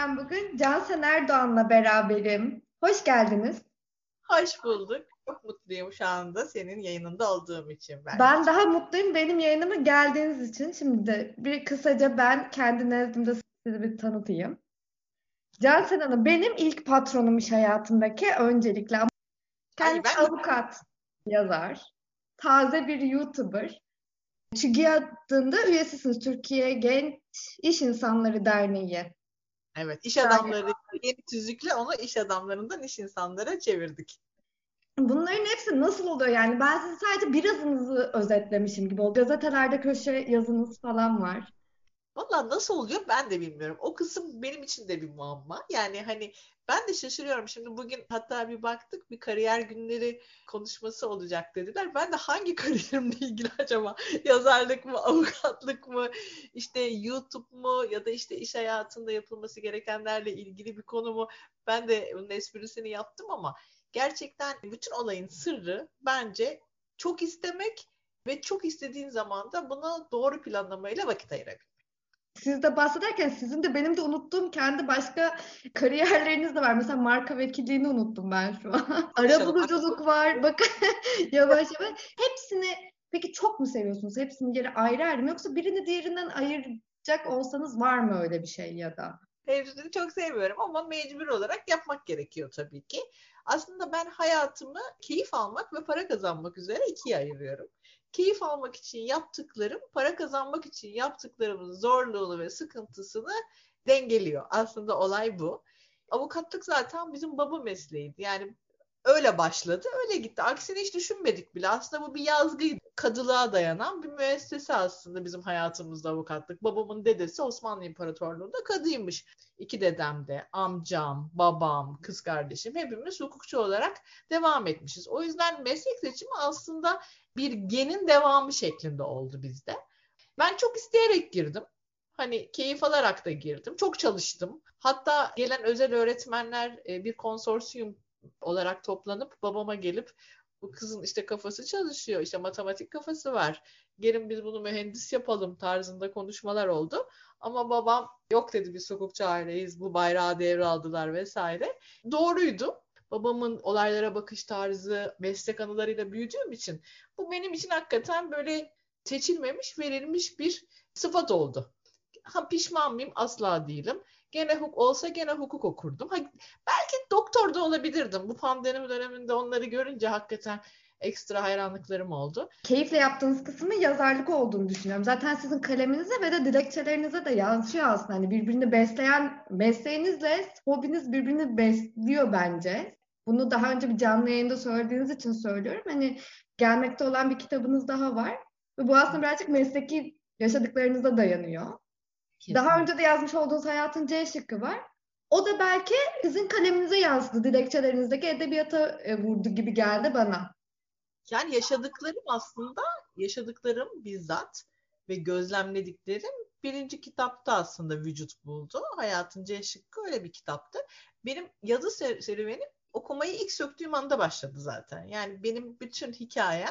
ben bugün Cansan Erdoğan'la beraberim. Hoş geldiniz. Hoş bulduk. Çok mutluyum şu anda senin yayınında olduğum için. Ben daha mutluyum benim yayınıma geldiğiniz için. Şimdi bir kısaca ben kendi nezdimde sizi bir tanıtayım. Cansan Hanım benim ilk patronum iş hayatımdaki öncelikle. Kendisi avukat, yazar, taze bir YouTuber. TÜGİAD'ın da üyesisiniz. Türkiye Genç İş İnsanları Derneği. Evet, iş adamları yeni tüzükle onu iş adamlarından iş insanlara çevirdik. Bunların hepsi nasıl oluyor yani? Ben size sadece birazınızı özetlemişim gibi oldu. Gazetelerde köşe yazınız falan var. Vallahi nasıl oluyor ben de bilmiyorum. O kısım benim için de bir muamma. Yani hani ben de şaşırıyorum. Şimdi bugün hatta bir baktık bir kariyer günleri konuşması olacak dediler. Ben de hangi kariyerimle ilgili acaba? Yazarlık mı, avukatlık mı, işte YouTube mu ya da işte iş hayatında yapılması gerekenlerle ilgili bir konu mu? Ben de bunun esprisini yaptım ama gerçekten bütün olayın sırrı bence çok istemek ve çok istediğin zaman da buna doğru planlamayla vakit ayırabilmek. Siz de bahsederken sizin de benim de unuttuğum kendi başka kariyerleriniz de var. Mesela marka vekilliğini unuttum ben şu an. Arabuluculuk var. Bakın yavaş yavaş. Hepsini peki çok mu seviyorsunuz? Hepsini yeri ayrı ayrı mı? Yoksa birini diğerinden ayıracak olsanız var mı öyle bir şey ya da? Hepsini çok seviyorum ama mecbur olarak yapmak gerekiyor tabii ki. Aslında ben hayatımı keyif almak ve para kazanmak üzere ikiye ayırıyorum. Keyif almak için yaptıklarım, para kazanmak için yaptıklarımın zorluğunu ve sıkıntısını dengeliyor. Aslında olay bu. Avukatlık zaten bizim baba mesleğiydi. Yani öyle başladı, öyle gitti. Aksini hiç düşünmedik bile. Aslında bu bir yazgıydı. Kadılığa dayanan bir müessese aslında bizim hayatımızda avukatlık. Babamın dedesi Osmanlı İmparatorluğu'nda kadıymış. İki dedem de, amcam, babam, kız kardeşim hepimiz hukukçu olarak devam etmişiz. O yüzden meslek seçimi aslında bir genin devamı şeklinde oldu bizde. Ben çok isteyerek girdim. Hani keyif alarak da girdim. Çok çalıştım. Hatta gelen özel öğretmenler bir konsorsiyum olarak toplanıp babama gelip bu kızın işte kafası çalışıyor, işte matematik kafası var. Gelin biz bunu mühendis yapalım tarzında konuşmalar oldu. Ama babam yok dedi biz hukukçu aileyiz, bu bayrağı devraldılar vesaire. Doğruydu. Babamın olaylara bakış tarzı, meslek anılarıyla büyüdüğüm için bu benim için hakikaten böyle seçilmemiş, verilmiş bir sıfat oldu. Ha, pişman mıyım? Asla değilim. Gene hukuk olsa gene hukuk okurdum. Belki doktor da olabilirdim. Bu pandemi döneminde onları görünce hakikaten ekstra hayranlıklarım oldu. Keyifle yaptığınız kısmı yazarlık olduğunu düşünüyorum. Zaten sizin kaleminize ve de dilekçelerinize de yansıyor aslında. Hani birbirini besleyen mesleğinizle hobiniz birbirini besliyor bence. Bunu daha önce bir canlı yayında söylediğiniz için söylüyorum. Hani gelmekte olan bir kitabınız daha var. Ve bu aslında birazcık mesleki yaşadıklarınıza dayanıyor. Kesinlikle. Daha önce de yazmış olduğunuz Hayatın C şıkkı var. O da belki sizin kaleminize yansıdı, dilekçelerinizdeki edebiyata vurdu gibi geldi bana. Yani yaşadıklarım bizzat ve gözlemlediklerim birinci kitapta aslında vücut buldu. Hayatın C şıkkı öyle bir kitaptı. Benim yazı serüvenim okumayı ilk söktüğüm anda başladı zaten. Yani benim bütün hikayem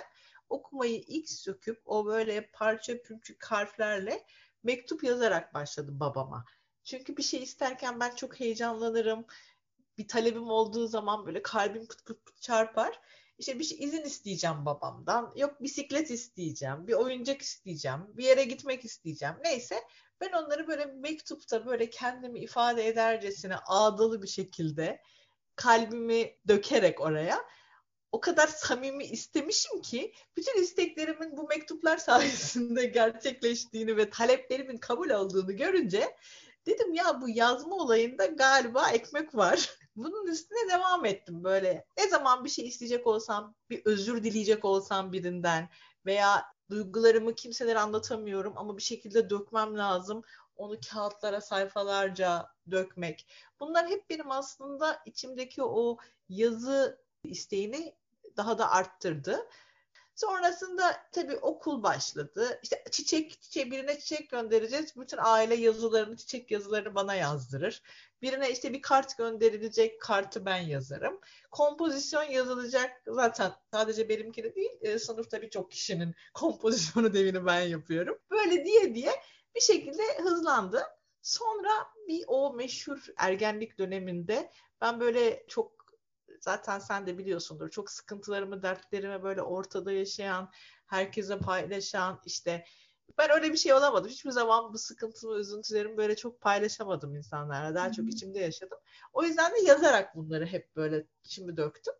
okumayı ilk söküp o böyle parça pürçük harflerle mektup yazarak başladım babama. Çünkü bir şey isterken ben çok heyecanlanırım. Bir talebim olduğu zaman böyle kalbim pıt pıt pıt çarpar. İşte bir şey izin isteyeceğim babamdan. Yok bisiklet isteyeceğim, bir oyuncak isteyeceğim, bir yere gitmek isteyeceğim. Neyse ben onları böyle mektupta böyle kendimi ifade edercesine ağdalı bir şekilde kalbimi dökerek oraya o kadar samimi istemişim ki bütün isteklerimin bu mektuplar sayesinde gerçekleştiğini ve taleplerimin kabul olduğunu görünce dedim ya bu yazma olayında galiba ekmek var. Bunun üstüne devam ettim böyle. Ne zaman bir şey isteyecek olsam, bir özür dileyecek olsam birinden veya duygularımı kimselere anlatamıyorum ama bir şekilde dökmem lazım. Onu kağıtlara sayfalarca dökmek. Bunlar hep benim aslında içimdeki o yazı isteğini daha da arttırdı. Sonrasında tabii okul başladı. İşte çiçek birine çiçek göndereceğiz. Bütün aile yazılarını, çiçek yazılarını bana yazdırır. Birine işte bir kart gönderilecek, kartı ben yazarım. Kompozisyon yazılacak. Zaten sadece benimki de değil, sınıfta birçok kişinin kompozisyonu devini ben yapıyorum. Böyle diye bir şekilde hızlandı. Sonra bir o meşhur ergenlik döneminde ben böyle çok, zaten sen de biliyorsundur, çok sıkıntılarımı, dertlerimi böyle ortada yaşayan, herkese paylaşan, işte ben öyle bir şey olamadım. Hiçbir zaman bu sıkıntımı, üzüntülerimi böyle çok paylaşamadım insanlara. Daha çok içimde yaşadım. O yüzden de yazarak bunları hep böyle içimi döktüm.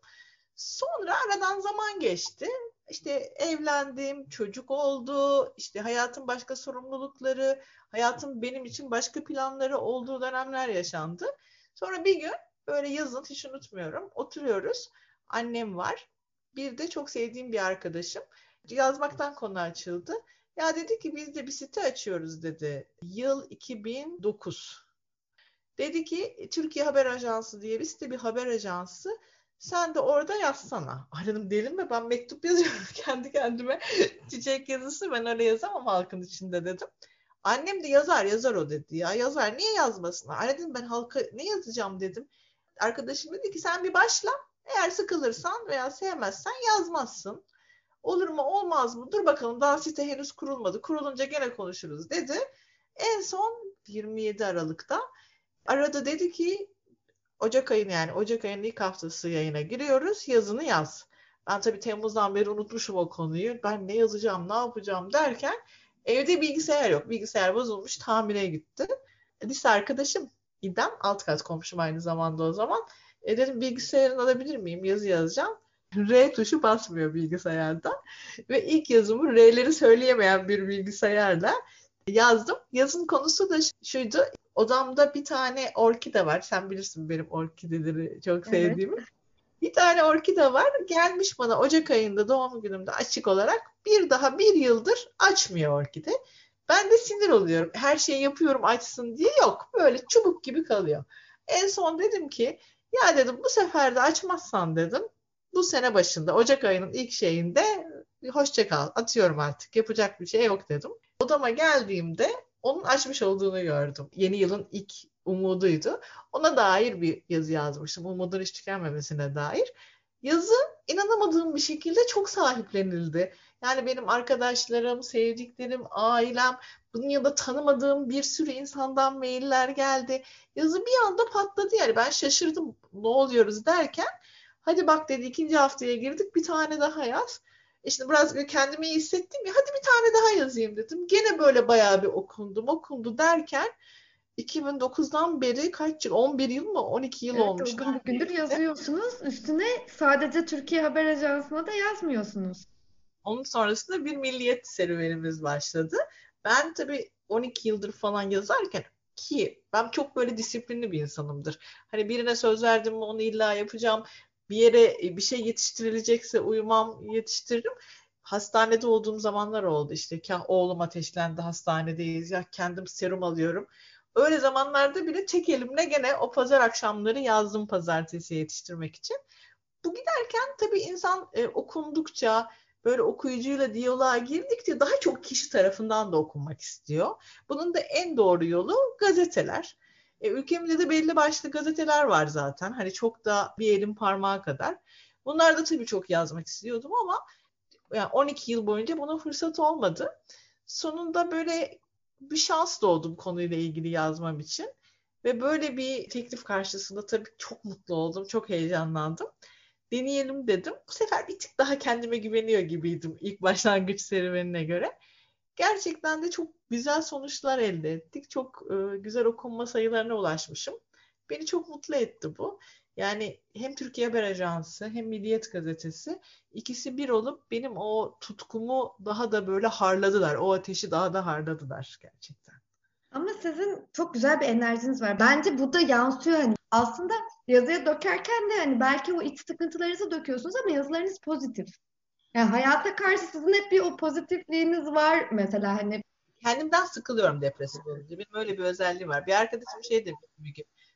Sonra aradan zaman geçti. İşte evlendim, çocuk oldu, işte hayatın başka sorumlulukları, hayatın benim için başka planları olduğu dönemler yaşandı. Sonra bir gün böyle yazın, hiç unutmuyorum, oturuyoruz. Annem var. Bir de çok sevdiğim bir arkadaşım. Yazmaktan konu açıldı. Ya dedi ki biz de bir site açıyoruz dedi. Yıl 2009. Dedi ki Türkiye Haber Ajansı diye bir site, bir haber ajansı. Sen de orada yazsana. Dedim deli mi? Ben mektup yazıyorum kendi kendime. Çiçek yazısı, ben öyle yazamam halkın içinde dedim. Annem de yazar o dedi ya. Yazar, niye yazmasın? Anne dedim ben halka ne yazacağım dedim. Arkadaşım dedi ki sen bir başla. Eğer sıkılırsan veya sevmezsen yazmazsın. Olur mu olmaz mı? Dur bakalım, daha site henüz kurulmadı. Kurulunca gene konuşuruz dedi. En son 27 Aralık'ta aradı, dedi ki Ocak ayının ilk haftası yayına giriyoruz. Yazını yaz. Ben tabii Temmuz'dan beri unutmuşum o konuyu. Ben ne yazacağım, ne yapacağım derken evde bilgisayar yok. Bilgisayar bozulmuş, tamire gitti. Lise arkadaşım İdem, alt kat komşum aynı zamanda o zaman. Dedim bilgisayarını alabilir miyim? Yazı yazacağım. R tuşu basmıyor bilgisayarda. Ve ilk yazımı R'leri söyleyemeyen bir bilgisayarla yazdım. Yazın konusu da şuydu. Odamda bir tane orkide var. Sen bilirsin benim orkideleri çok sevdiğimi. Evet. Bir tane orkide var. Gelmiş bana Ocak ayında doğum günümde açık olarak bir yıldır açmıyor orkide. Ben de sinir oluyorum. Her şeyi yapıyorum açsın diye, yok. Böyle çubuk gibi kalıyor. En son dedim ki ya dedim bu sefer de açmazsan dedim. Bu sene başında Ocak ayının ilk şeyinde hoşça kal, atıyorum artık, yapacak bir şey yok dedim. Odama geldiğimde onun açmış olduğunu gördüm. Yeni yılın ilk umuduydu. Ona dair bir yazı yazmıştım. Umudun hiç tükenmemesine dair. Yazı inanamadığım bir şekilde çok sahiplenildi. Yani benim arkadaşlarım, sevdiklerim, ailem, bunun yanında tanımadığım bir sürü insandan mailler geldi. Yazı bir anda patladı yani. Ben şaşırdım ne oluyoruz derken. Hadi bak dedi ikinci haftaya girdik, bir tane daha yaz. İşte biraz kendimi iyi hissettim ya, hadi bir tane daha yazayım dedim. Gene böyle bayağı bir okundu derken 2009'dan beri kaç yıl, 11 yıl mı 12 yıl olmuş. Evet, o gündür yazıyorsunuz, üstüne sadece Türkiye Haber Ajansı'na da yazmıyorsunuz. Onun sonrasında bir Milliyet serüvenimiz başladı. Ben tabii 12 yıldır falan yazarken, ki ben çok böyle disiplinli bir insanımdır. Hani birine söz verdim mi onu illa yapacağım. Bir yere bir şey yetiştirilecekse uyumam, yetiştiririm. Hastanede olduğum zamanlar oldu işte. Kah oğlum ateşlendi, hastanedeyiz. Ya kendim serum alıyorum. Öyle zamanlarda bile tek elimle gene o pazar akşamları yazdım pazartesi yetiştirmek için. Bu giderken tabii insan okundukça, böyle okuyucuyla diyaloğa girdikçe daha çok kişi tarafından da okunmak istiyor. Bunun da en doğru yolu gazeteler. Ülkemizde de belli başlı gazeteler var zaten. Hani çok da bir elin parmağı kadar. Bunlar da tabii çok yazmak istiyordum ama yani 12 yıl boyunca buna fırsat olmadı. Sonunda böyle bir şans doğdum konuyla ilgili yazmam için. Ve böyle bir teklif karşısında tabii çok mutlu oldum, çok heyecanlandım. Deneyelim dedim. Bu sefer bir tık daha kendime güveniyor gibiydim ilk başlangıç serüvenine göre. Gerçekten de çok güzel sonuçlar elde ettik. Çok güzel okunma sayılarına ulaşmışım. Beni çok mutlu etti bu. Yani hem Türkiye Haber Ajansı hem Milliyet Gazetesi, ikisi bir olup benim o tutkumu daha da böyle harladılar. O ateşi daha da harladılar gerçekten. Ama sizin çok güzel bir enerjiniz var. Bence bu da yansıyor. Hani aslında yazıya dökerken de hani belki o iç sıkıntılarınızı döküyorsunuz ama yazılarınız pozitif. Yani hayata karşı sizin hep bir o pozitifliğiniz var mesela hani. Kendimden sıkılıyorum depresif olunca. Benim öyle bir özelliğim var. Bir arkadaşım şey demiş,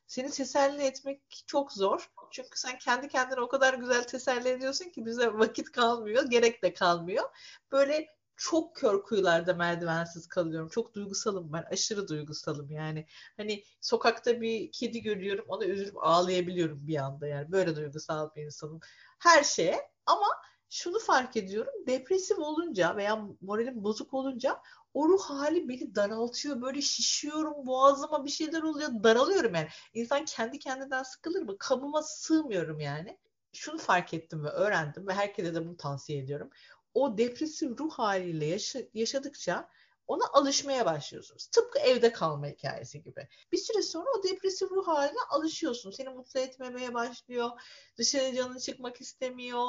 seni teselli etmek çok zor. Çünkü sen kendi kendine o kadar güzel teselli ediyorsun ki bize vakit kalmıyor, gerek de kalmıyor. Böyle çok kör kuyularda merdivensiz kalıyorum. Çok duygusalım ben, aşırı duygusalım yani. Hani sokakta bir kedi görüyorum, ona üzülüp ağlayabiliyorum bir anda yani. Böyle duygusal bir insanım. Her şeye ama şunu fark ediyorum, depresif olunca veya moralim bozuk olunca o ruh hali beni daraltıyor. Böyle şişiyorum, boğazıma bir şeyler oluyor, daralıyorum yani. İnsan kendi kendinden sıkılır mı? Kabıma sığmıyorum yani. Şunu fark ettim ve öğrendim ve herkese de bunu tavsiye ediyorum. O depresif ruh haliyle yaşadıkça ona alışmaya başlıyorsunuz. Tıpkı evde kalma hikayesi gibi. Bir süre sonra o depresif ruh haline alışıyorsun. Seni mutlu etmemeye başlıyor. Dışarı canın çıkmak istemiyor.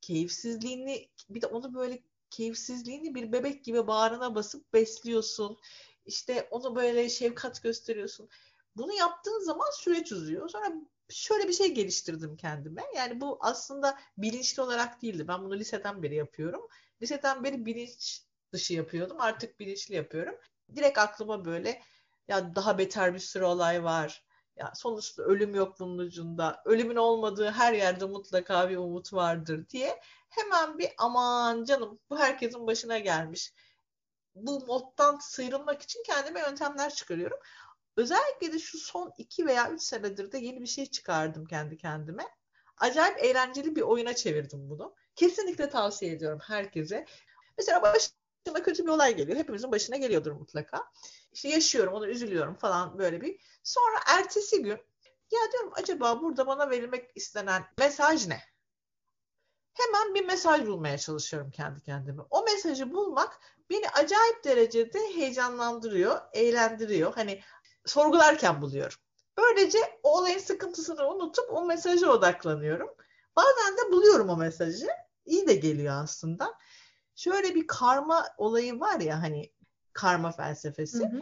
Keyifsizliğini, bir de onu böyle keyifsizliğini bir bebek gibi bağrına basıp besliyorsun. İşte onu böyle şefkat gösteriyorsun. Bunu yaptığın zaman süreç uzuyor. Sonra şöyle bir şey geliştirdim kendime. Yani bu aslında bilinçli olarak değildi. Ben bunu liseden beri yapıyorum. Liseden beri bilinç dışı yapıyordum. Artık bilinçli yapıyorum. Direkt aklıma böyle ya daha beter bir sürü olay var. Ya sonuçta ölüm yok bunun ucunda. Ölümün olmadığı her yerde mutlaka bir umut vardır diye hemen bir aman canım bu herkesin başına gelmiş. Bu moddan sıyrılmak için kendime yöntemler çıkarıyorum. Özellikle de şu son 2 veya 3 senedir de yeni bir şey çıkardım kendi kendime. Acayip eğlenceli bir oyuna çevirdim bunu. Kesinlikle tavsiye ediyorum herkese. Mesela başıma kötü bir olay geliyor. Hepimizin başına geliyordur mutlaka. İşte yaşıyorum, onu üzülüyorum falan böyle bir. Sonra ertesi gün ya diyorum acaba burada bana verilmek istenen mesaj ne? Hemen bir mesaj bulmaya çalışıyorum kendi kendime. O mesajı bulmak beni acayip derecede heyecanlandırıyor, eğlendiriyor. Hani sorgularken buluyorum. Böylece o olayın sıkıntısını unutup o mesaja odaklanıyorum. Bazen de buluyorum o mesajı. İyi de geliyor aslında. Şöyle bir karma olayı var ya hani karma felsefesi. Hı hı.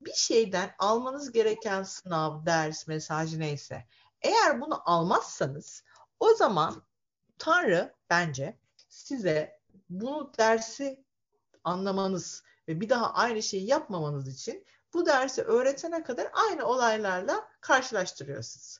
Bir şeyden almanız gereken sınav, ders, mesaj neyse. Eğer bunu almazsanız o zaman Tanrı bence size bunu dersi anlamanız ve bir daha aynı şeyi yapmamanız için bu dersi öğretene kadar aynı olaylarla karşılaştırıyorsunuz.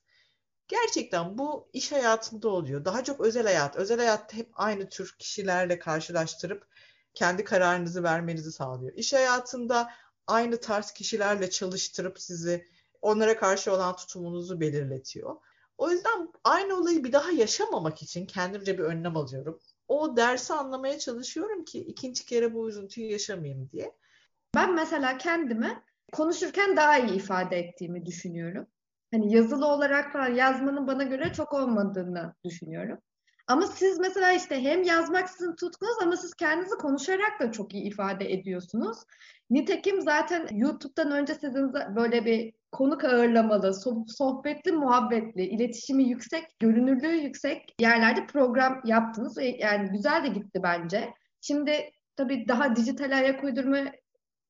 Gerçekten bu iş hayatında oluyor. Daha çok özel hayat. Özel hayatta hep aynı tür kişilerle karşılaştırıp kendi kararınızı vermenizi sağlıyor. İş hayatında aynı tarz kişilerle çalıştırıp sizi onlara karşı olan tutumunuzu belirletiyor. O yüzden aynı olayı bir daha yaşamamak için kendimce bir önlem alıyorum. O dersi anlamaya çalışıyorum ki ikinci kere bu üzüntüyü yaşamayayım diye. Ben mesela kendimi konuşurken daha iyi ifade ettiğimi düşünüyorum. Hani yazılı olarak falan yazmanın bana göre çok olmadığını düşünüyorum. Ama siz mesela işte hem yazmak sizin tutkunuz ama siz kendinizi konuşarak da çok iyi ifade ediyorsunuz. Nitekim zaten YouTube'dan önce sizin böyle bir konuk ağırlamalı, sohbetli, muhabbetli, iletişimi yüksek, görünürlüğü yüksek yerlerde program yaptınız. Yani güzel de gitti bence. Şimdi tabii daha dijital ayak uydurma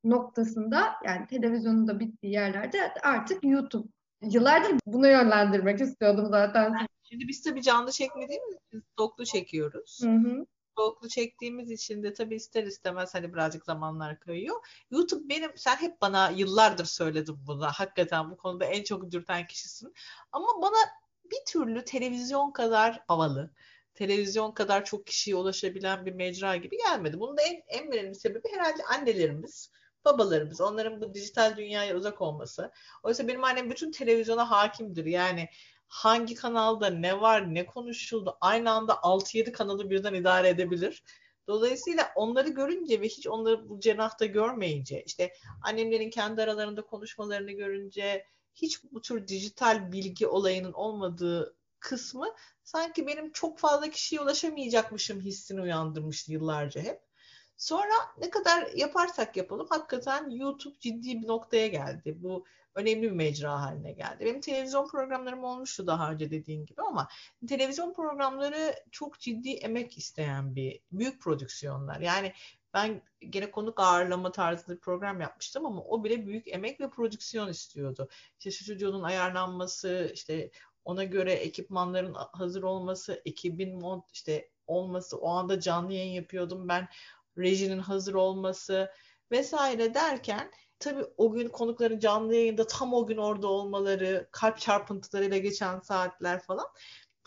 noktasında yani televizyonun da bittiği yerlerde artık YouTube. Yıllardır buna yönlendirmek istiyordum zaten. Şimdi biz tabii canlı çekmediğimiz için stoklu çekiyoruz. Hı hı. Stoklu çektiğimiz için de tabii ister istemez hani birazcık zamanlar kayıyor. YouTube benim, sen hep bana yıllardır söyledin bunu. Hakikaten bu konuda en çok dürten kişisin. Ama bana bir türlü televizyon kadar havalı, televizyon kadar çok kişiye ulaşabilen bir mecra gibi gelmedi. Bunun da en önemli sebebi herhalde annelerimiz, babalarımız, onların bu dijital dünyaya uzak olması. Oysa benim annem bütün televizyona hakimdir. Yani hangi kanalda ne var, ne konuşuldu aynı anda 6-7 kanalı birden idare edebilir. Dolayısıyla onları görünce ve hiç onları bu cenahta görmeyince, işte annemlerin kendi aralarında konuşmalarını görünce hiç bu tür dijital bilgi olayının olmadığı kısmı sanki benim çok fazla kişiye ulaşamayacakmışım hissini uyandırmıştı yıllarca hep. Sonra ne kadar yaparsak yapalım hakikaten YouTube ciddi bir noktaya geldi. Bu önemli bir mecra haline geldi. Benim televizyon programlarım olmuştu daha önce dediğin gibi ama televizyon programları çok ciddi emek isteyen büyük prodüksiyonlar. Yani ben gene konuk ağırlama tarzında bir program yapmıştım ama o bile büyük emek ve prodüksiyon istiyordu. İşte stüdyonun ayarlanması, işte ona göre ekipmanların hazır olması, ekibin mod işte olması, o anda canlı yayın yapıyordum ben. Rejinin hazır olması vesaire derken tabii o gün konukların canlı yayında tam o gün orada olmaları, kalp çarpıntılarıyla geçen saatler falan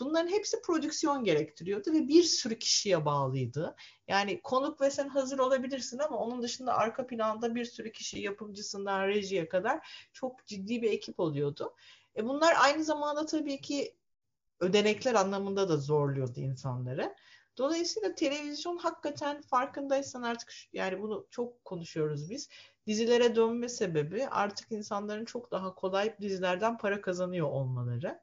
bunların hepsi prodüksiyon gerektiriyordu ve bir sürü kişiye bağlıydı. Yani konuk ve sen hazır olabilirsin ama onun dışında arka planda bir sürü kişi yapımcısından rejiye kadar çok ciddi bir ekip oluyordu. Bunlar aynı zamanda tabii ki ödenekler anlamında da zorluyordu insanları. Dolayısıyla televizyon hakikaten farkındaysan artık yani bunu çok konuşuyoruz biz. Dizilere dönme sebebi artık insanların çok daha kolay dizilerden para kazanıyor olmaları.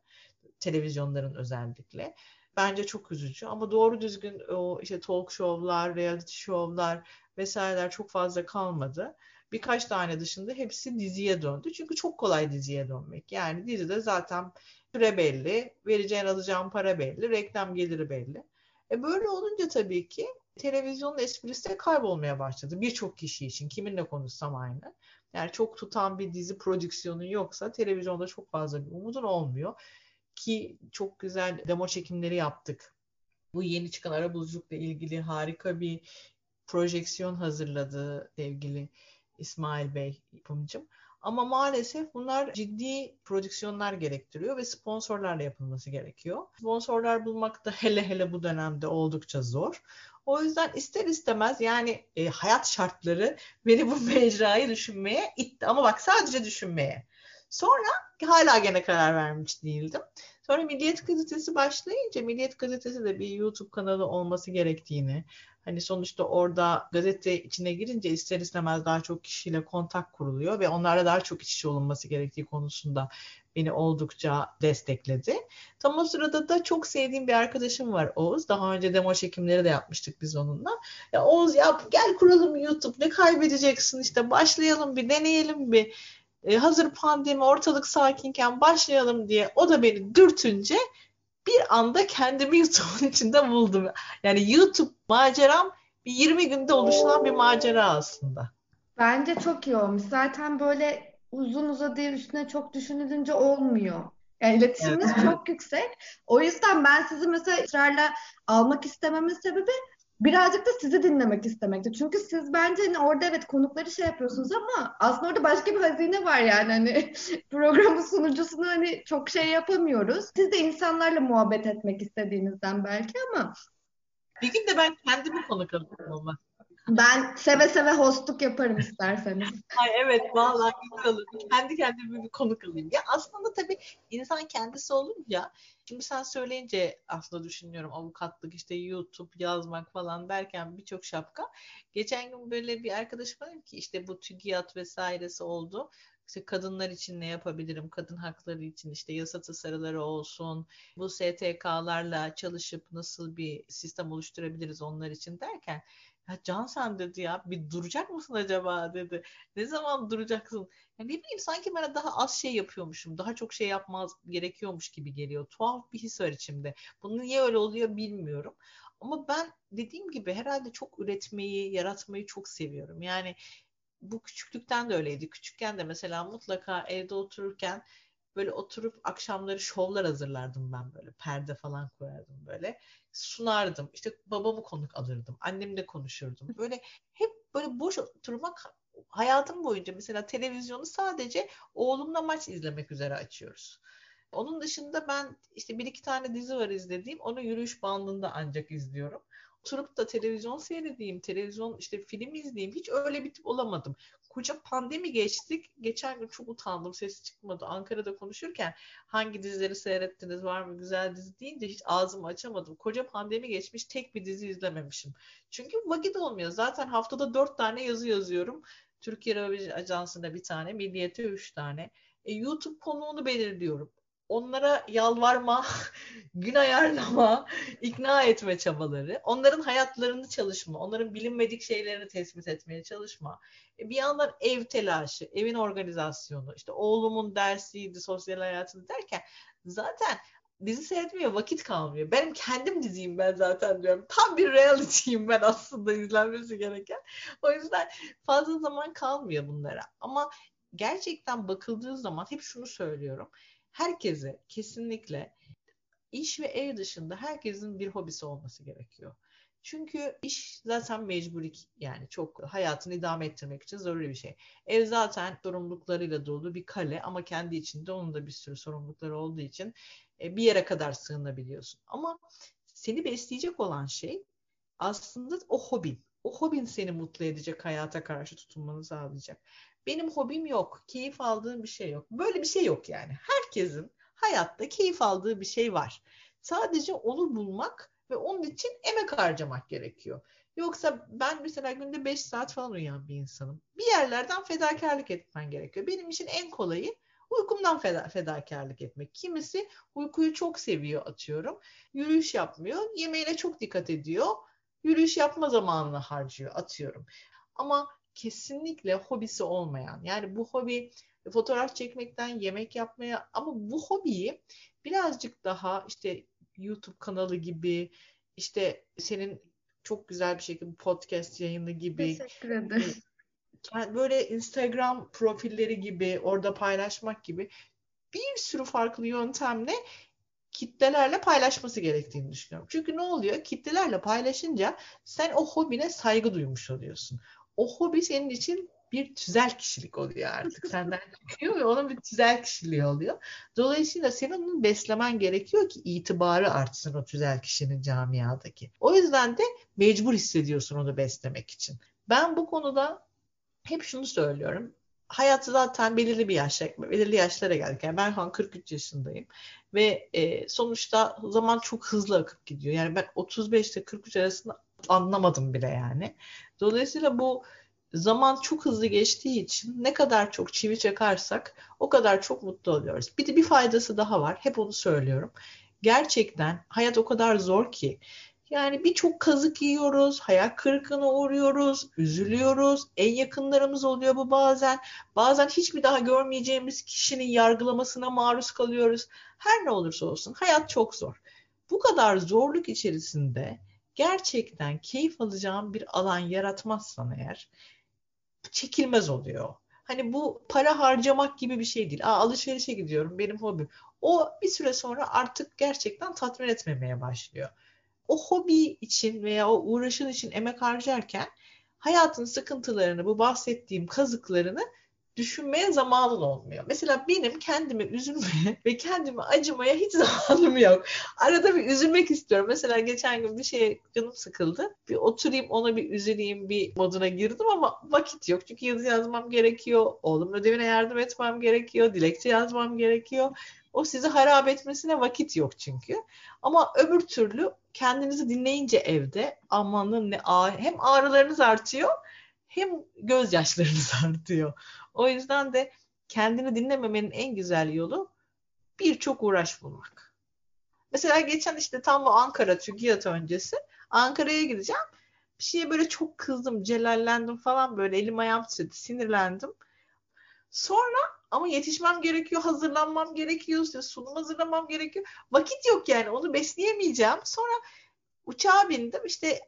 Televizyonların özellikle. Bence çok üzücü ama doğru düzgün o işte talk show'lar, reality show'lar vesaireler çok fazla kalmadı. Birkaç tane dışında hepsi diziye döndü. Çünkü çok kolay diziye dönmek. Yani dizide zaten süre belli, vereceğin alacağın para belli, reklam geliri belli. Böyle olunca tabii ki televizyonun esprisi de kaybolmaya başladı. Birçok kişi için kiminle konuşsam aynı. Yani çok tutan bir dizi prodüksiyonun yoksa televizyonda çok fazla bir umudun olmuyor. Ki çok güzel demo çekimleri yaptık. Bu yeni çıkan arabuluculukla ilgili harika bir projeksiyon hazırladı sevgili İsmail Bey yapımcım. Ama maalesef bunlar ciddi prodüksiyonlar gerektiriyor ve sponsorlarla yapılması gerekiyor. Sponsorlar bulmak da hele hele bu dönemde oldukça zor. O yüzden ister istemez yani hayat şartları beni bu mecrayı düşünmeye itti. Ama bak sadece düşünmeye. Sonra hala gene karar vermiş değildim. Sonra Milliyet Gazetesi başlayınca Milliyet Gazetesi de bir YouTube kanalı olması gerektiğini, hani sonuçta orada gazete içine girince ister istemez daha çok kişiyle kontak kuruluyor ve onlarla daha çok iç içe olunması gerektiği konusunda beni oldukça destekledi. Tam o sırada da çok sevdiğim bir arkadaşım var Oğuz. Daha önce demo çekimleri de yapmıştık biz onunla. Ya Oğuz ya gel kuralım YouTube, ne kaybedeceksin işte başlayalım bir deneyelim bir. Hazır pandemi ortalık sakinken başlayalım diye o da beni dürtünce bir anda kendimi YouTube'un içinde buldum. Yani YouTube maceram bir 20 günde oluşan bir macera aslında. Bence çok iyi olmuş. Zaten böyle uzun uzadıya üstüne çok düşünülünce olmuyor. Yani iletişimimiz çok yüksek. O yüzden ben sizi mesela ısrarla almak istememin sebebi birazcık da sizi dinlemek istemekti. Çünkü siz bence hani orada evet konukları şey yapıyorsunuz ama aslında orada başka bir hazine var yani hani programın sunucusunu hani çok şey yapamıyoruz. Siz de insanlarla muhabbet etmek istediğinizden belki ama. Bir gün de ben kendimi konuk alırım ama. Ben seve seve hostluk yaparım isterseniz. Ay evet vallahi kendi kendime bir konuk alayım. Ya aslında tabii insan kendisi olunca şimdi sen söyleyince aslında düşünüyorum avukatlık işte YouTube yazmak falan derken birçok şapka. Geçen gün böyle bir arkadaşım dedim ki işte bu TÜGİAD vesairesi oldu. İşte kadınlar için ne yapabilirim? Kadın hakları için işte yasa tasarıları olsun. Bu STK'larla çalışıp nasıl bir sistem oluşturabiliriz onlar için derken ya Cansan dedi ya bir duracak mısın acaba dedi. Ne zaman duracaksın? Ya ne bileyim sanki bana daha az şey yapıyormuşum. Daha çok şey yapmaz gerekiyormuş gibi geliyor. Tuhaf bir his var içimde. Bunu niye öyle oluyor bilmiyorum. Ama ben dediğim gibi herhalde çok üretmeyi, yaratmayı çok seviyorum. Yani bu küçüklükten de öyleydi. Küçükken de mesela mutlaka evde otururken böyle oturup akşamları şovlar hazırlardım ben böyle. Perde falan koyardım böyle. Sunardım. İşte babamı konuk alırdım. Annemle konuşurdum. Böyle hep böyle boş oturmak hayatım boyunca mesela televizyonu sadece oğlumla maç izlemek üzere açıyoruz. Onun dışında ben işte bir iki tane dizi var izlediğim. Onu yürüyüş bandında ancak izliyorum. Oturup da televizyon seyredeyim, televizyon işte film izleyeyim. Hiç öyle bir tip olamadım. Koca pandemi geçtik. Geçen gün çok utandım. Ses çıkmadı. Ankara'da konuşurken hangi dizileri seyrettiniz? Var mı güzel dizi deyince hiç ağzımı açamadım. Koca pandemi geçmiş tek bir dizi izlememişim. Çünkü vakit olmuyor. Zaten haftada 4 tane yazı yazıyorum. Türkiye Haber Ajansı'nda bir tane, Milliyet'e 3 tane. YouTube konuğunu belirliyorum. Onlara yalvarma, gün ayarlama, ikna etme çabaları, onların hayatlarını çalışma, onların bilinmedik şeylerini tespit etmeye çalışma. Bir yandan ev telaşı, evin organizasyonu, işte oğlumun dersiydi, sosyal hayatını derken zaten dizi seyretmeye vakit kalmıyor. Benim kendim diziyim ben zaten diyorum. Tam bir reality'yim ben aslında izlenmesi gereken. O yüzden fazla zaman kalmıyor bunlara. Ama gerçekten bakıldığı zaman hep şunu söylüyorum. Herkese kesinlikle iş ve ev dışında herkesin bir hobisi olması gerekiyor. Çünkü iş zaten mecburi yani çok hayatını idame ettirmek için zorlu bir şey. Ev zaten sorumluluklarıyla dolu bir kale ama kendi içinde onun da bir sürü sorumlulukları olduğu için bir yere kadar sığınabiliyorsun. Ama seni besleyecek olan şey aslında o hobin. O hobin seni mutlu edecek, hayata karşı tutunmanı sağlayacak. Benim hobim yok, keyif aldığım bir şey yok. Böyle bir şey yok yani. Herkesin hayatta keyif aldığı bir şey var. Sadece onu bulmak ve onun için emek harcamak gerekiyor. Yoksa ben mesela günde 5 saat falan uyuyan bir insanım. Bir yerlerden fedakarlık etmen gerekiyor. Benim için en kolayı uykumdan fedakarlık etmek. Kimisi uykuyu çok seviyor atıyorum. Yürüyüş yapmıyor. Yemeğine çok dikkat ediyor. Yürüyüş yapma zamanını harcıyor atıyorum. Ama kesinlikle hobisi olmayan, yani bu hobi fotoğraf çekmekten yemek yapmaya, ama bu hobiyi birazcık daha işte YouTube kanalı gibi, işte senin çok güzel bir şekilde podcast yayını gibi, böyle Instagram profilleri gibi orada paylaşmak gibi bir sürü farklı yöntemle kitlelerle paylaşması gerektiğini düşünüyorum. Çünkü ne oluyor? Kitlelerle paylaşınca sen o hobine saygı duymuş oluyorsun. O hobi senin için bir tüzel kişilik oluyor artık. Senden çıkıyor ve onun bir tüzel kişiliği oluyor. Dolayısıyla senin onu beslemen gerekiyor ki itibarı artsın o tüzel kişinin camiadaki. O yüzden de mecbur hissediyorsun onu beslemek için. Ben bu konuda hep şunu söylüyorum. Hayat zaten belirli yaşlara geldik. Yani ben şu an 43 yaşındayım ve sonuçta zaman çok hızlı akıp gidiyor. Yani ben 35 ile 43 arasında anlamadım bile yani. Dolayısıyla bu zaman çok hızlı geçtiği için ne kadar çok çivi çakarsak o kadar çok mutlu oluyoruz. Bir de bir faydası daha var. Hep onu söylüyorum. Gerçekten hayat o kadar zor ki. Yani birçok kazık yiyoruz, hayal kırıklığına uğruyoruz, üzülüyoruz, en yakınlarımız oluyor bu bazen. Bazen hiçbir daha görmeyeceğimiz kişinin yargılamasına maruz kalıyoruz. Her ne olursa olsun hayat çok zor. Bu kadar zorluk içerisinde gerçekten keyif alacağın bir alan yaratmazsan eğer çekilmez oluyor. Hani bu para harcamak gibi bir şey değil. Alışverişe gidiyorum, benim hobim. O bir süre sonra artık gerçekten tatmin etmemeye başlıyor. O hobi için veya o uğraşın için emek harcarken hayatın sıkıntılarını, bu bahsettiğim kazıklarını düşünmeye zamanın olmuyor. Mesela benim kendime üzülmeye ve kendime acımaya hiç zamanım yok. Arada bir üzülmek istiyorum. Mesela geçen gün bir şeye canım sıkıldı. Bir oturayım ona bir üzüleyim bir moduna girdim ama vakit yok. Çünkü yazı yazmam gerekiyor. Oğlumun ödevine yardım etmem gerekiyor. Dilekçe yazmam gerekiyor. O sizi harap etmesine vakit yok çünkü. Ama öbür türlü kendinizi dinleyince evde amanın hem ağrılarınız artıyor hem gözyaşlarınız artıyor. O yüzden de kendini dinlememenin en güzel yolu birçok uğraş bulmak. Mesela geçen işte tam bu Ankara TÜGİAD öncesi Ankara'ya gideceğim. Bir şeye böyle çok kızdım, celallendim falan, böyle elim ayağım titredi, sinirlendim. Sonra ama yetişmem gerekiyor, hazırlanmam gerekiyor, sunum hazırlamam gerekiyor. Vakit yok yani, onu besleyemeyeceğim. Sonra uçağa bindim, işte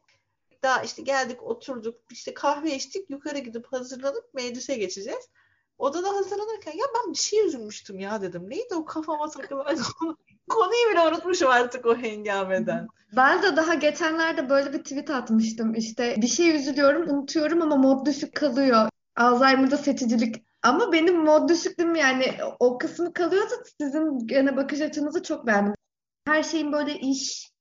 geldik, oturduk, işte kahve içtik, yukarı gidip hazırlanıp meclise geçeceğiz. Odada hazırlanırken ya ben bir şey üzülmüştüm ya dedim. Neydi o kafama takılan konuyu bile unutmuşum artık o hengameden. Ben de daha geçenlerde böyle bir tweet atmıştım. İşte bir şey üzülüyorum, unutuyorum ama mod düşük kalıyor. Alzheimer'da seçicilik. Ama benim mod düşüklüğüm yani o kısmı kalıyordu. Sizin gene bakış açınızı çok beğendim. Her şeyin böyle iş,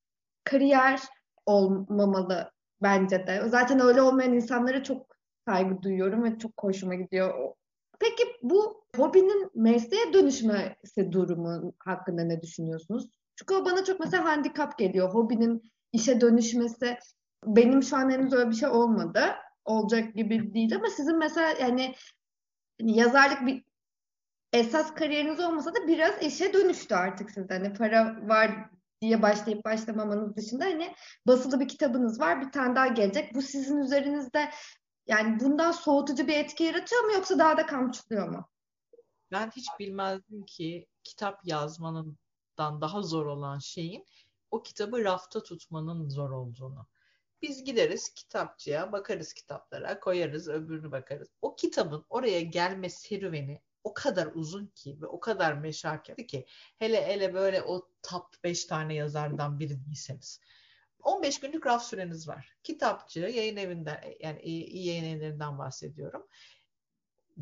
kariyer olmamalı bence de. Zaten öyle olmayan insanlara çok saygı duyuyorum ve çok hoşuma gidiyor. Peki bu hobinin mesleğe dönüşmesi durumu hakkında ne düşünüyorsunuz? Çünkü o bana çok mesela handikap geliyor. Hobinin işe dönüşmesi. Benim şu an henüz öyle bir şey olmadı. Olacak gibi değil ama sizin mesela yani yazarlık bir esas kariyeriniz olmasa da biraz işe dönüştü artık sizde. Hani para var diye başlayıp başlamamanız dışında hani basılı bir kitabınız var, bir tane daha gelecek. Bu sizin üzerinizde yani bundan soğutucu bir etki yaratıyor mu yoksa daha da kamçılıyor mu? Ben hiç bilmezdim ki kitap yazmanından daha zor olan şeyin o kitabı rafta tutmanın zor olduğunu. Biz gideriz kitapçıya, bakarız kitaplara, koyarız, öbürünü bakarız. O kitabın oraya gelme serüveni o kadar uzun ki ve o kadar meşakkatli ki, hele böyle o top 5 tane yazardan biri değilseniz. 15 günlük raf süreniz var. Kitapçı, yayın evinden, yani iyi yayın evlerinden bahsediyorum.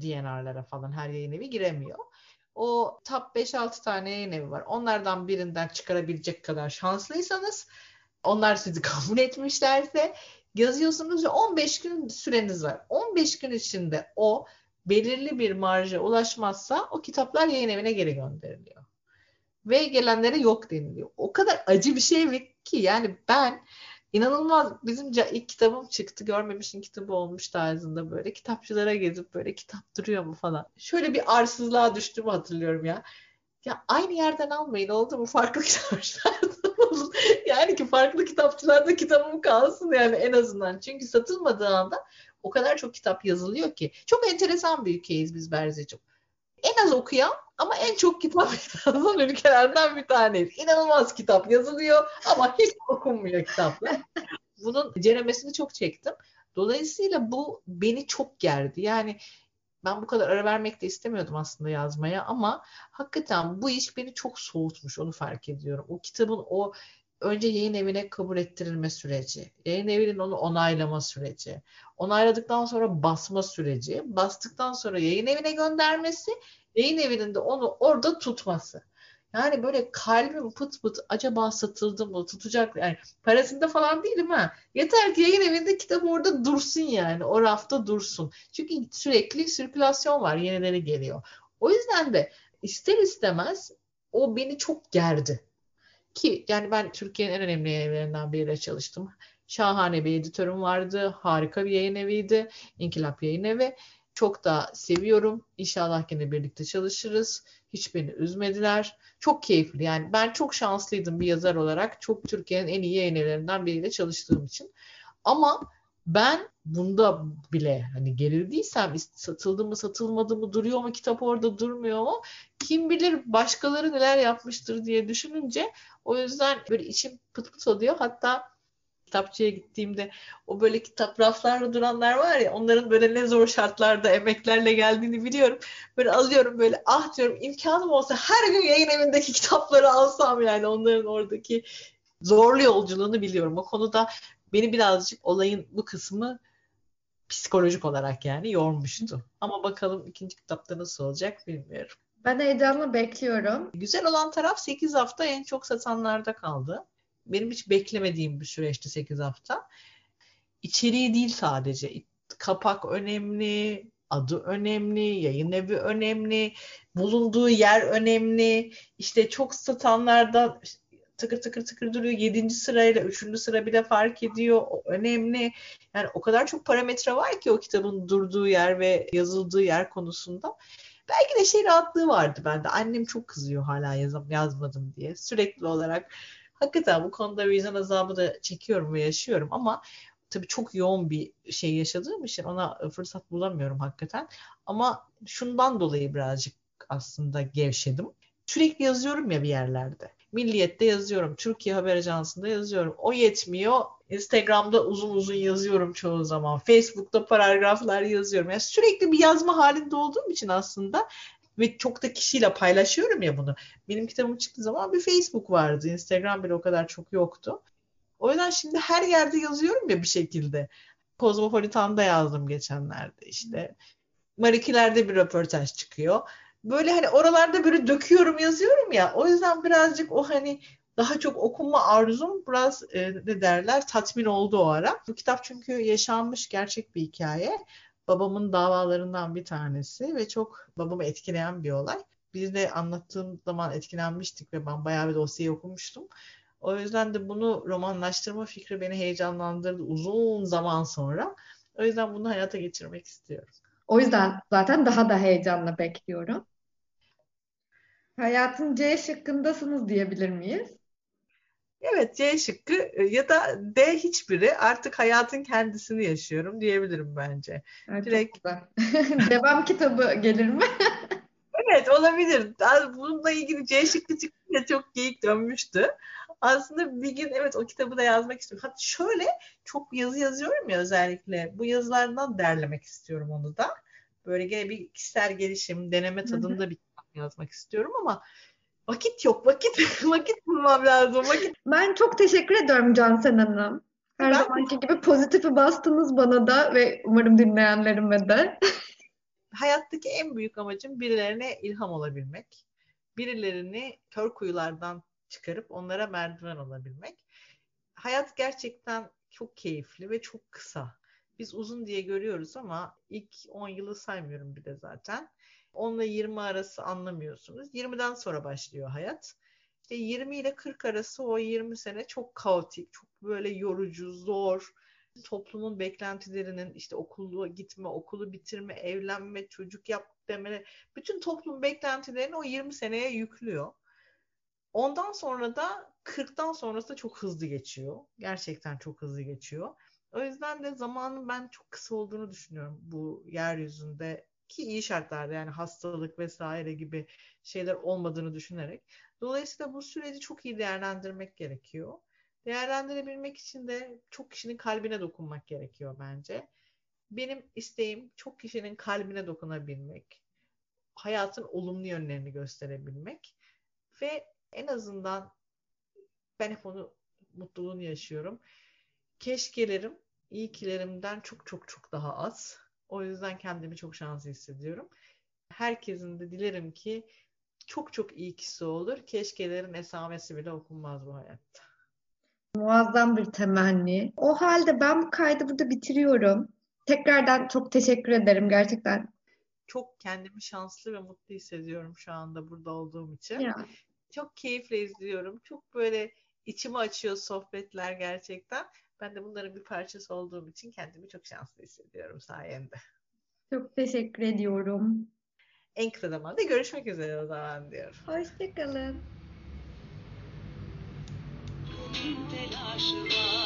DNR'lara falan her yayın evi giremiyor. O top 5-6 tane yayın evi var. Onlardan birinden çıkarabilecek kadar şanslıysanız, onlar sizi kabul etmişlerse yazıyorsunuz ve 15 gün süreniz var. 15 gün içinde o belirli bir marja ulaşmazsa o kitaplar yayın evine geri gönderiliyor. ve gelenlere yok deniliyor. O kadar acı bir şey ki yani ben inanılmaz, bizim ilk kitabım çıktı, görmemişin kitabı olmuş tarzında böyle kitapçılara gezip böyle kitap duruyor mu falan. Şöyle bir arsızlığa düştüğümü hatırlıyorum ya. Ya aynı yerden almayın, oldu mu? Farklı kitapçılardan alın. Yani ki farklı kitapçılarda kitabım kalsın yani en azından. Çünkü satılmadığı anda o kadar çok kitap yazılıyor ki. Çok enteresan bir ülkeyiz biz Berzeciğim. En az okuyan ama en çok kitap yazan ülkelerden bir taneyiz. İnanılmaz kitap yazılıyor ama hiç okunmuyor kitaplar. Bunun ceremesini çok çektim. Dolayısıyla bu beni çok gerdi. Yani ben bu kadar ara vermek de istemiyordum aslında yazmaya ama hakikaten bu iş beni çok soğutmuş, onu fark ediyorum. O kitabın o önce yayın evine kabul ettirilme süreci, yayın evinin onu onaylama süreci, onayladıktan sonra basma süreci, bastıktan sonra yayın evine göndermesi, yayın evinin de onu orada tutması. Yani böyle kalbim pıt pıt, acaba satıldı mı, tutacak mı? Yani parasında falan değilim ha. Yeter ki yayın evinde kitap orada dursun yani, o rafta dursun. Çünkü sürekli sirkülasyon var, yenileri geliyor. O yüzden de ister istemez o beni çok gerdi. Ki yani ben Türkiye'nin en önemli yayın evlerinden biriyle çalıştım. Şahane bir editörüm vardı, harika bir yayın eviydi, İnkılap yayın evi. Çok da seviyorum. İnşallah yine birlikte çalışırız. Hiç beni üzmediler. Çok keyifli. Yani ben çok şanslıydım bir yazar olarak. Çok Türkiye'nin en iyi yayın evlerinden biriyle çalıştığım için. Ama ben bunda bile hani gerildiysem, satıldı mı satılmadı mı, duruyor mu kitap orada durmuyor mu, kim bilir başkaları neler yapmıştır diye düşününce o yüzden böyle içim pıt pıt oluyor. Hatta kitapçıya gittiğimde o böyle kitap raflarla duranlar var ya, onların böyle ne zor şartlarda emeklerle geldiğini biliyorum. Böyle alıyorum, böyle ah diyorum, imkanım olsa her gün yayın evindeki kitapları alsam yani, onların oradaki zorlu yolculuğunu biliyorum. O konuda beni birazcık olayın bu kısmı psikolojik olarak yani yormuştu. Ama bakalım ikinci kitapta nasıl olacak bilmiyorum. Ben heyecanla bekliyorum. Güzel olan taraf 8 hafta en çok satanlarda kaldı. Benim hiç beklemediğim bir süreçti 8 hafta. İçeriği değil sadece. Kapak önemli, adı önemli, yayın evi önemli, bulunduğu yer önemli. İşte çok satanlardan tıkır tıkır tıkır duruyor. 7. sırayla 3. sıra bile fark ediyor. O önemli. Yani o kadar çok parametre var ki o kitabın durduğu yer ve yazıldığı yer konusunda. Belki de rahatlığı vardı bende. Annem çok kızıyor hala yazmadım diye. Sürekli olarak. Hakikaten bu konuda vicdan azabı da çekiyorum ve yaşıyorum ama tabii çok yoğun bir şey yaşadığım için ona fırsat bulamıyorum hakikaten. Ama şundan dolayı birazcık aslında gevşedim. Sürekli yazıyorum ya bir yerlerde. Milliyet'te yazıyorum, Türkiye Haber Ajansı'nda yazıyorum. O yetmiyor. Instagram'da uzun uzun yazıyorum çoğu zaman. Facebook'ta paragraflar yazıyorum. Yani sürekli bir yazma halinde olduğum için aslında ve çok da kişiyle paylaşıyorum ya bunu. Benim kitabım çıktığı zaman bir Facebook vardı. Instagram bile o kadar çok yoktu. O yüzden şimdi her yerde yazıyorum ya bir şekilde. Kozmopolitan'da yazdım geçenlerde işte. Marikiler'de bir röportaj çıkıyor. Böyle hani oralarda böyle döküyorum, yazıyorum ya. O yüzden birazcık o hani daha çok okunma arzum biraz ne derler tatmin oldu o ara. Bu kitap çünkü yaşanmış gerçek bir hikaye. Babamın davalarından bir tanesi ve çok babamı etkileyen bir olay. Biz de anlattığım zaman etkilenmiştik ve ben bayağı bir dosyayı okumuştum. O yüzden de bunu romanlaştırma fikri beni heyecanlandırdı uzun zaman sonra. O yüzden bunu hayata geçirmek istiyorum. O yüzden zaten daha da heyecanla bekliyorum. Hayatın C şıkkındasınız diyebilir miyiz? Evet, C şıkkı ya da D, hiçbiri, artık hayatın kendisini yaşıyorum diyebilirim bence. Evet, direkt devam kitabı gelir mi? Evet, olabilir. Bununla ilgili C şıkkı çıktığında çok geyik dönmüştü. Aslında bir gün evet o kitabı da yazmak istiyorum. Hatta şöyle çok yazı yazıyorum ya özellikle. Bu yazılardan derlemek istiyorum onu da. Böyle gene bir kişisel gelişim, deneme tadında bir kitap yazmak istiyorum ama vakit yok. Vakit bulmam lazım. Ben çok teşekkür ediyorum Cansan Hanım. Her zamanki gibi pozitifi bastınız bana da ve umarım dinleyenlerime de. Hayattaki en büyük amacım birilerine ilham olabilmek. Birilerini kör kuyulardan çıkarıp onlara merdiven olabilmek. Hayat gerçekten çok keyifli ve çok kısa. Biz uzun diye görüyoruz ama ilk 10 yılı saymıyorum bir de zaten. 10 ile 20 arası anlamıyorsunuz. 20'den sonra başlıyor hayat. 20 ile 40 arası o 20 sene çok kaotik, çok böyle yorucu, zor. Toplumun beklentilerinin işte okulu gitme, okulu bitirme, evlenme, çocuk yap deme, bütün toplum beklentilerini o 20 seneye yüklüyor. Ondan sonra da 40'tan sonrası da çok hızlı geçiyor. Gerçekten çok hızlı geçiyor. O yüzden de zamanın ben çok kısa olduğunu düşünüyorum bu yeryüzündeki iyi şartlarda, yani hastalık vesaire gibi şeyler olmadığını düşünerek. Dolayısıyla bu süreci çok iyi değerlendirmek gerekiyor. Değerlendirebilmek için de çok kişinin kalbine dokunmak gerekiyor bence. Benim isteğim çok kişinin kalbine dokunabilmek, hayatın olumlu yönlerini gösterebilmek ve en azından ben hep onu mutluluğunu yaşıyorum. Keşkelerim, iyi kilerimden çok çok çok daha az. O yüzden kendimi çok şanslı hissediyorum. Herkesin de dilerim ki çok çok iyi kişisi olur. Keşkelerin esamesi bile okunmaz bu hayatta. Muazzam bir temenni. O halde ben bu kaydı burada bitiriyorum. Tekrardan çok teşekkür ederim gerçekten. Çok kendimi şanslı ve mutlu hissediyorum şu anda burada olduğum için. Ya. Çok keyifle izliyorum. Çok böyle içimi açıyor sohbetler gerçekten. Ben de bunların bir parçası olduğum için kendimi çok şanslı hissediyorum sayende. Çok teşekkür ediyorum. En kısa zamanda görüşmek üzere o zaman diyorum. Hoşçakalın. Telaşı var.